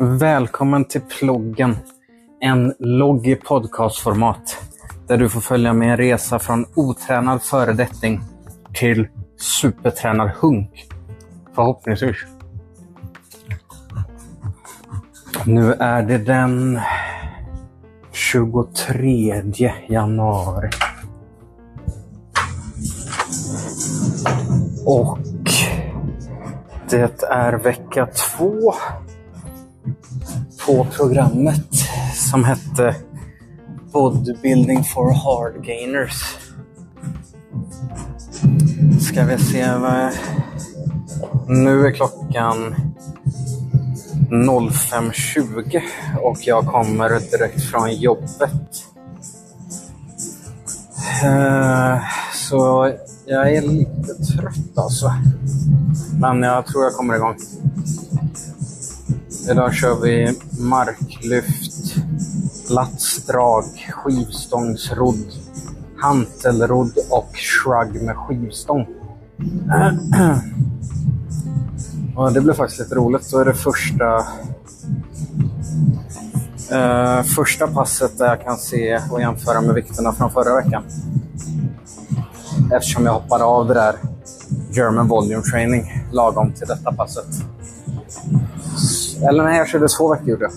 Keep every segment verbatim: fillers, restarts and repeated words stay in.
Välkommen till ploggen, en logg i podcastformat där du får följa med en resa från otränad föredetting till supertränad hunk, förhoppningsvis. Nu är det den tjugotredje januari och det är vecka två på programmet som hette Bodybuilding for hard gainers. Ska vi se vad... Nu är klockan noll fem tjugo och jag kommer direkt från jobbet. Så jag är lite trött alltså. Men jag tror jag kommer igång. Idag kör vi marklyft, latsdrag, skivstångsrodd, hantelrodd och shrug med skivstång. Och det blev faktiskt lite roligt. Så är det första, eh, första passet där jag kan se och jämföra med vikterna från förra veckan. Eftersom jag hoppade av det där German Volume Training lagom till detta passet. Eller nej, jag körde två veckor gjorde jag.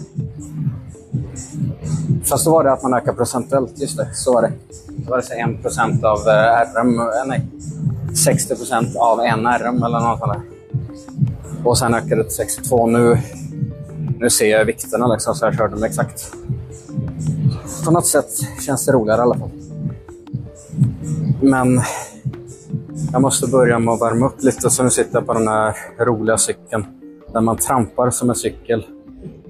Fast då var det att man ökar procentuellt, just det, så var det. Då var det så en procent av R M, nej, sextio procent av en R M eller något sånt där. Och sen ökade det till sextiotvå, nu, nu ser jag vikterna liksom, så jag kör dem exakt. På något sätt känns det roligare i alla fall. Men jag måste börja med att värma upp lite, så nu sitter jag på den här roliga cykeln. Där man trampar som en cykel,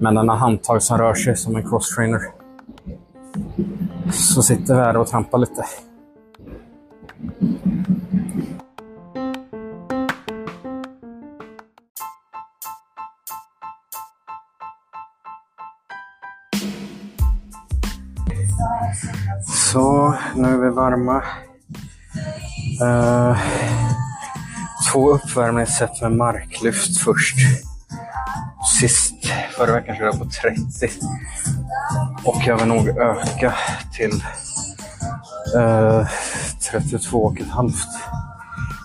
men den har handtag som rör sig som en cross-trainer. Så sitter vi här och trampar lite. Så, nu är vi varma. Uh, två uppvärmningssätt med marklyft först. Sist förra veckan körde jag på trettio och jag vill nog öka till eh, trettiotvå och ett halvt.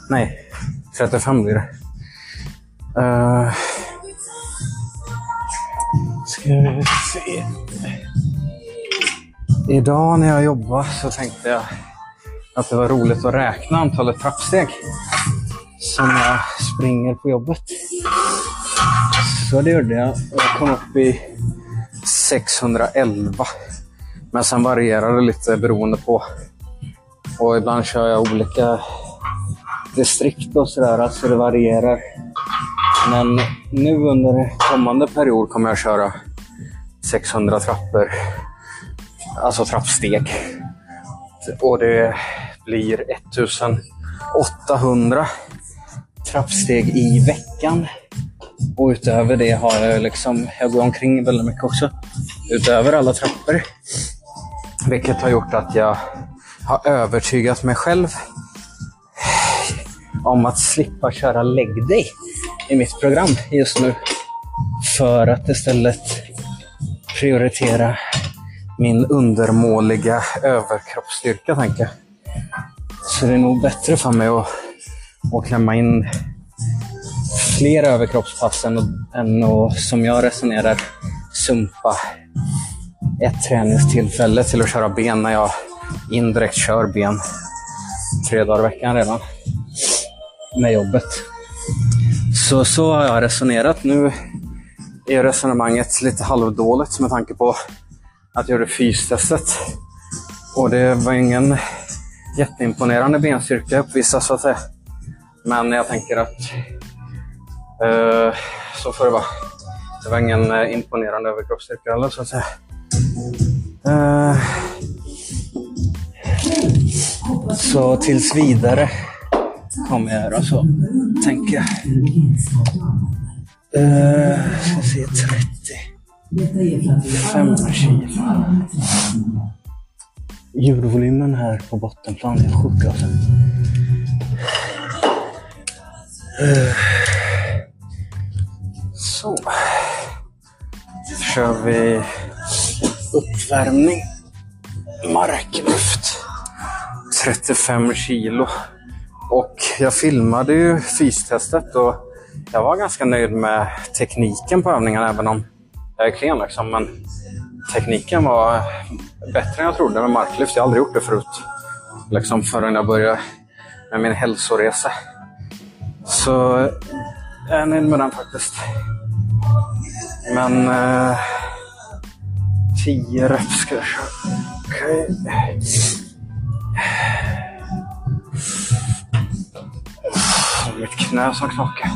Nej, trettiofem blir det. Eh, ska vi se. Idag när jag jobbade så tänkte jag att det var roligt att räkna antalet trappsteg som jag springer på jobbet. Så det gjorde jag. Jag kom upp i sexhundraelva. Men sen varierar det lite beroende på. Och ibland kör jag olika distrikt och sådär. Så det varierar. Men nu under kommande period kommer jag köra sexhundra trappor. Alltså trappsteg. Och det blir ettusen åttahundra trappsteg i veckan. Och utöver det har jag liksom, jag går omkring väldigt mycket också, utöver alla trappor. Vilket har gjort att jag har övertygat mig själv om att slippa köra leg day i mitt program just nu. För att istället prioritera min undermåliga överkroppsstyrka, tänker jag. Så det är nog bättre för mig att, att klämma in fler överkroppspass än, än och, som jag resonerar, sumpa ett träningstillfälle till att köra ben när jag indirekt kör ben tre dagar i veckan redan med jobbet. Så, så har jag resonerat. Nu är resonemanget lite halvdåligt med tanke på att jag gjorde fystestet och det var ingen jätteimponerande benstyrka uppvisas så att säga. Men jag tänker att så får det vara. Det var ingen imponerande överkroppsstyrka eller så att säga. Så tills vidare kommer jag göra så, tänker jag. Ska se, trettio, femton kilo. Ljudvolymen här på bottenplan är sjuk alltså. Så. Så kör vi uppvärmning. Marklyft. trettiofem kilo. Och jag filmade ju fystestet och jag var ganska nöjd med tekniken på övningen, även om jag är klen liksom. Men tekniken var bättre än jag trodde med marklyft. Jag har aldrig gjort det förut. Liksom förrän jag började med min hälsoresa. Så jag är nöjd med den faktiskt. Men eh, tio reps ska jag köra. Okej. Okay. Mitt knä som knakar.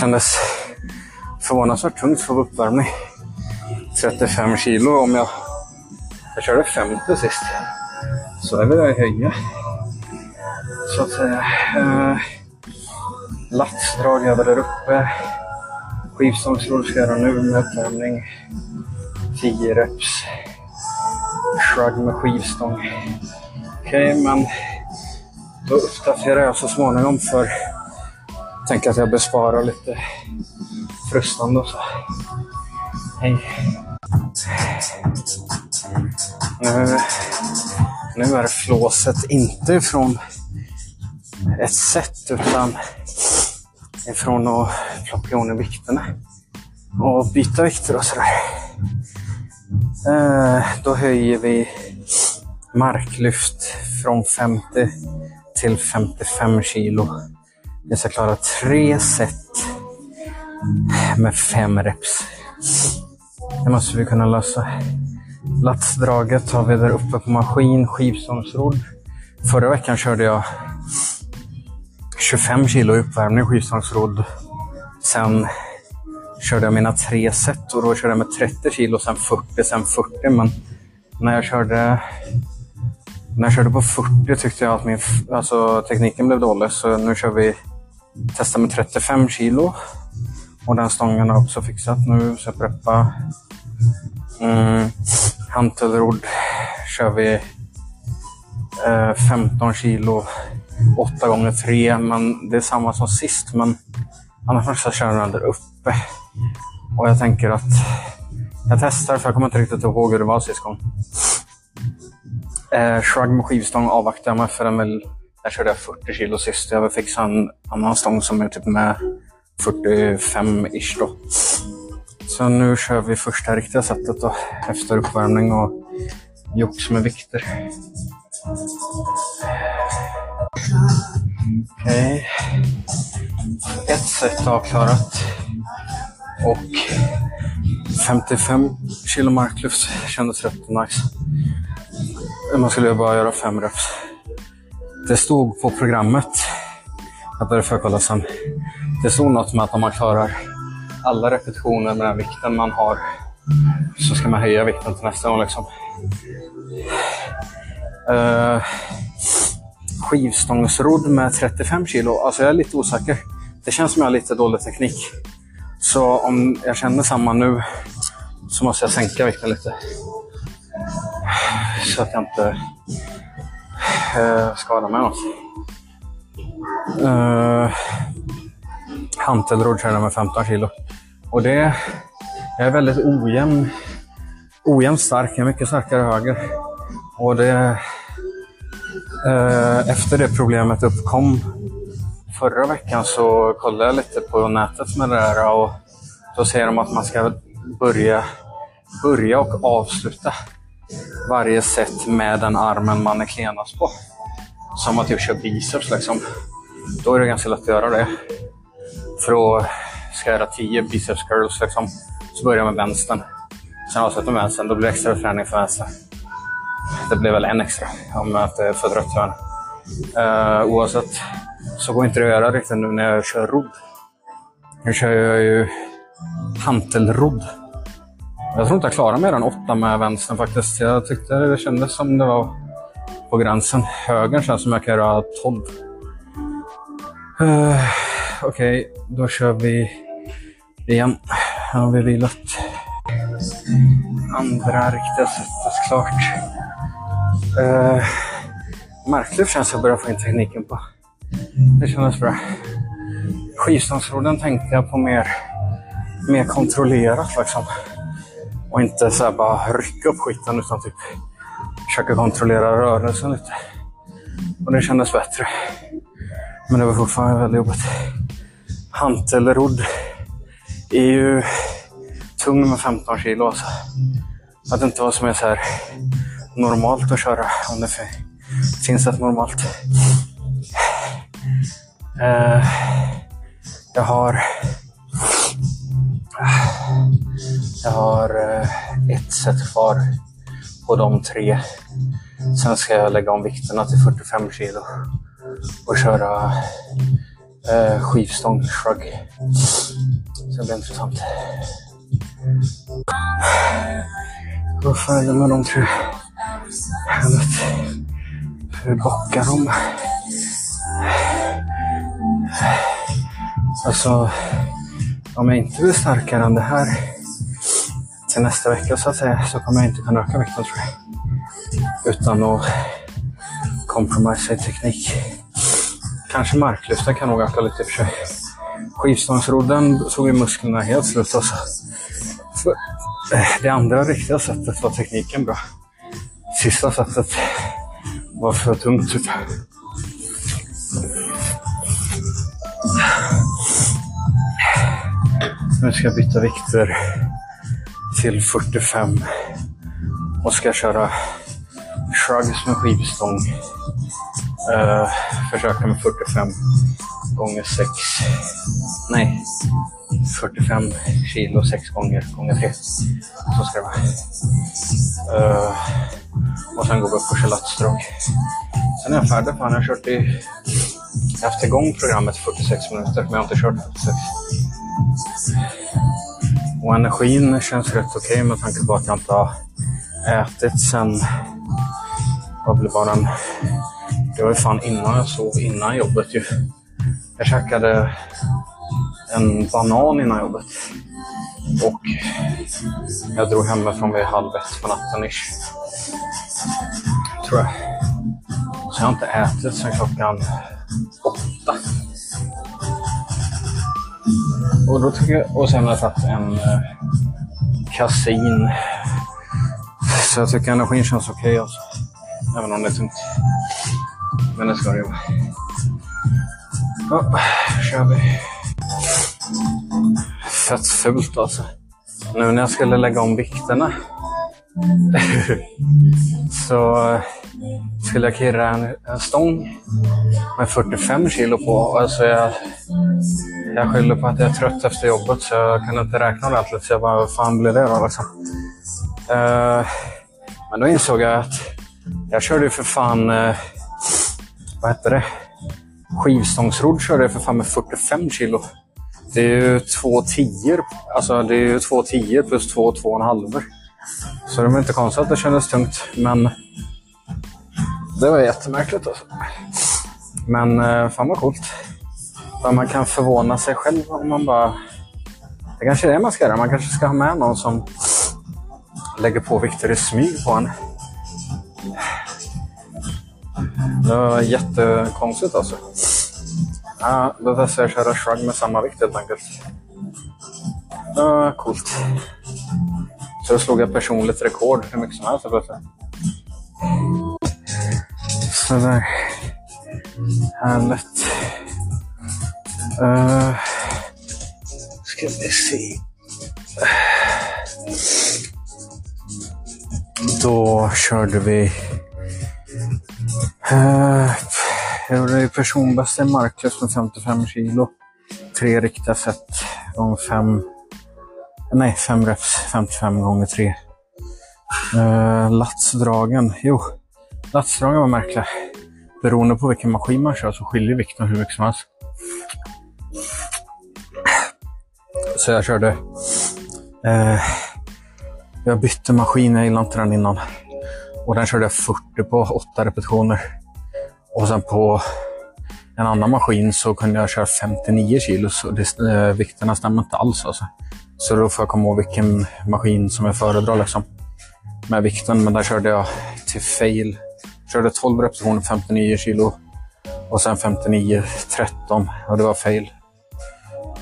Kändes förvånansvärt tungt för uppvärmning. trettiofem kilo. Om jag, jag körde femtio sist, så är det jag höja. Så att säga. Eh, Latsdrag över där uppe. Skivstångsrull ska jag göra nu med uppvärmning. tio reps. Shrug med skivstång. Okej, okay, men då uppdaterar jag så småningom för jag tänker att jag besparar lite frustande och så. Hej. Nu, nu är flåset inte från ett set utan ifrån att plocka igång vikterna och byta vikter och sådär. Eh, då höjer vi marklyft från femtio till femtiofem kilo. Jag ska klara tre set med fem reps. Det måste vi kunna lösa. Latsdraget har vi där uppe på maskin, skivstångsrodd. Förra veckan körde jag tjugofem kilo uppvärmning, skivstångsrodd. Sen körde jag mina tre set och då körde jag med trettio kilo, sen fyrtio, sen fyrtio. Men när jag körde... När jag körde på fyrtio tyckte jag att min, alltså, tekniken blev dålig, så nu kör vi testa med trettiofem kilo och den stången har också fixat nu, så jag preppar. Mm, hantelrodd kör vi eh, femton kilo åtta gånger tre, men det är samma som sist, men annars så kör jag den där uppe och jag tänker att jag testar, för jag kommer inte riktigt ihåg hur det var sist gång. Eh, shrug med skivstång avvaktar jag mig för den väl, jag körde fyrtio kilo sist. Jag vill fixa en annan stång som är typ med fyrtiofem-ish då. Så nu kör vi första riktiga sättet då, efter uppvärmning och jox med vikter. Okej. Okay. Ett set avklarat. Och femtiofem kilo marklyft kändes rätt nice. Man skulle bara göra fem reps. Det stod på programmet, jag hade det förkollat sen. Det stod något med att om man klarar alla repetitioner med den vikten man har, så ska man höja vikten till nästa gång liksom. Uh, skivstångsrodd med trettiofem kilo. Alltså jag är lite osäker. Det känns som jag har lite dålig teknik. Så om jag känner samma nu, så måste jag sänka vikten lite. Så att jag inte eh, skadar mig något. Eh, Hantelrodd körde med femton kilo. Och det är väldigt ojämn, ojämn stark. Jag är mycket starkare höger. Och det, eh, efter det problemet uppkom förra veckan så kollade jag lite på nätet med det där. Och då säger de att man ska börja, börja och avsluta varje set med den armen man är klenast på. Som att jag kör biceps liksom. Då är det ganska lätt att göra det. För då ska jag göra tio biceps curls liksom. Så börjar jag med vänstern. Sen avslutar mensen, då blir det extra träning för mensen. Det blir väl en extra om jag inte är för trött för henne. Uh, oavsett så går inte det att göra riktigt nu när jag kör rodd. Nu kör jag ju hantelrodd. Jag tror inte jag klarar mer än åtta med vänstern faktiskt. Jag tyckte det kändes som det var på gränsen. Högern känns som jag kan göra tolv. Uh, Okej, okay, då kör vi igen. Här har vi vilat. Andra riktiga sättet klart. Uh, Märkligt känns jag börjar få in tekniken på. Det kändes bra. Skivstångsrodden tänkte jag på mer, mer kontrollerat liksom. Och inte så här bara rycka upp skiten utan typ försöka kontrollera rörelsen lite. Och det kändes bättre. Men det var fortfarande väldigt jobbigt. Hantelrodd är ju tung med femton kilo alltså. Att det inte var som är så här normalt att köra. Om det finns ett normalt. Uh, jag har... Jag har ett set kvar på de tre. Sen ska jag lägga om vikterna till fyrtiofem kilo och köra eh, skivstång shrug. Så det blir intressant. Vad fan är med de tre? Jag vet hur bockar de. Alltså, om jag inte blir starkare än det här till nästa vecka så att säga, så kommer jag inte kunna öka vikten tror jag. Utan att kompromissa i teknik. Kanske marklyften kan nog öka lite i och för sig. Skivstångsrodden såg ju musklerna helt slut alltså. Så det andra riktiga sättet var tekniken bra. Sista sättet var för tungt typ. Nu ska jag byta vikter till fyrtiofem och ska köra shrugs med skivstång. Uh, försöka med fyrtiofem gånger sex. Nej, fyrtiofem kilo sex gånger gånger tre. Så ska det vara. Uh, och sen går vi upp på gelatstråk. Sen är jag färdig för jag har kört i... Jag har haft igång programmet fyrtiosex minuter, men jag har inte kört fyrtiosex. Och energin känns rätt okej okay med tanke på att jag inte har ätit sen... Vad blev bara en... Det var ju fan innan jag sov, innan jobbet ju. Jag käkade en banan innan jobbet. Och jag drog hemifrån vid halv ett på natten ish. Tror jag. Så jag har inte ätit sen klockan åtta. Och då tycker jag, och sen har jag tagit en eh, kasin. Så jag tycker energin känns okej okay alltså. Även om det är tungt. Men det ska det vara. Ja, kör vi. Fett fult alltså. Nu när jag skulle lägga om vikterna så skulle jag kirra en, en stång med fyrtiofem kilo på. Alltså jag, jag skyller på att jag är trött efter jobbet så jag kan inte räkna ordentligt. Så jag bara, vad fan blir det då liksom? Uh, men då insåg jag att jag körde för fan... Uh, Vad heter det? Skivstångsrodd körde jag för fan med fyrtiofem kilo. Det är ju två tior. Alltså det är ju två tior plus två och två och en halver. Så det var inte konstigt att det kändes tungt. Men det var jättemärkligt alltså. Men fan vad coolt. Man kan förvåna sig själv om man bara... Det kanske är det man ska göra. Man kanske ska ha med någon som lägger på vikter i smyg på en. Det var jättekonstigt alltså. Ja, då testar jag köra shrug med samma vikt helt enkelt. Ja, coolt. Så slog jag personligt rekord hur mycket som helst. Sådär. Härligt. Uh, ska vi se. Då körde vi... Uh, jag gjorde personbäst i marklyft med femtiofem kilo. Tre riktiga set om fem Nej, fem reps, femtiofem gånger tre. Uh, latsdragen, jo. Latsdragen var märkliga. Beroende på vilken maskin man kör så skiljer vikten hur mycket som helst. Så jag körde... Uh, jag bytte maskin, jag gillade inte den innan. Och den körde jag fyrtio på, åtta repetitioner. Och sen på en annan maskin så kunde jag köra femtionio kilos. Och det, uh, vikterna stämmer inte alls alltså. Så då får jag komma ihåg vilken maskin som jag föredrar liksom. Med vikten, men där körde jag till fail. Körde tolv repetitioner, femtionio kilo. Och sen femtionio, tretton. Och det var fail.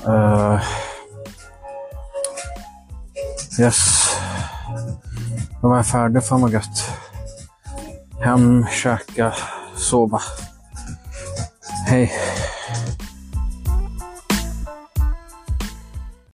Uh, yes. Då var jag färdig, fan vad gött. Hem, käka, sova. Hej.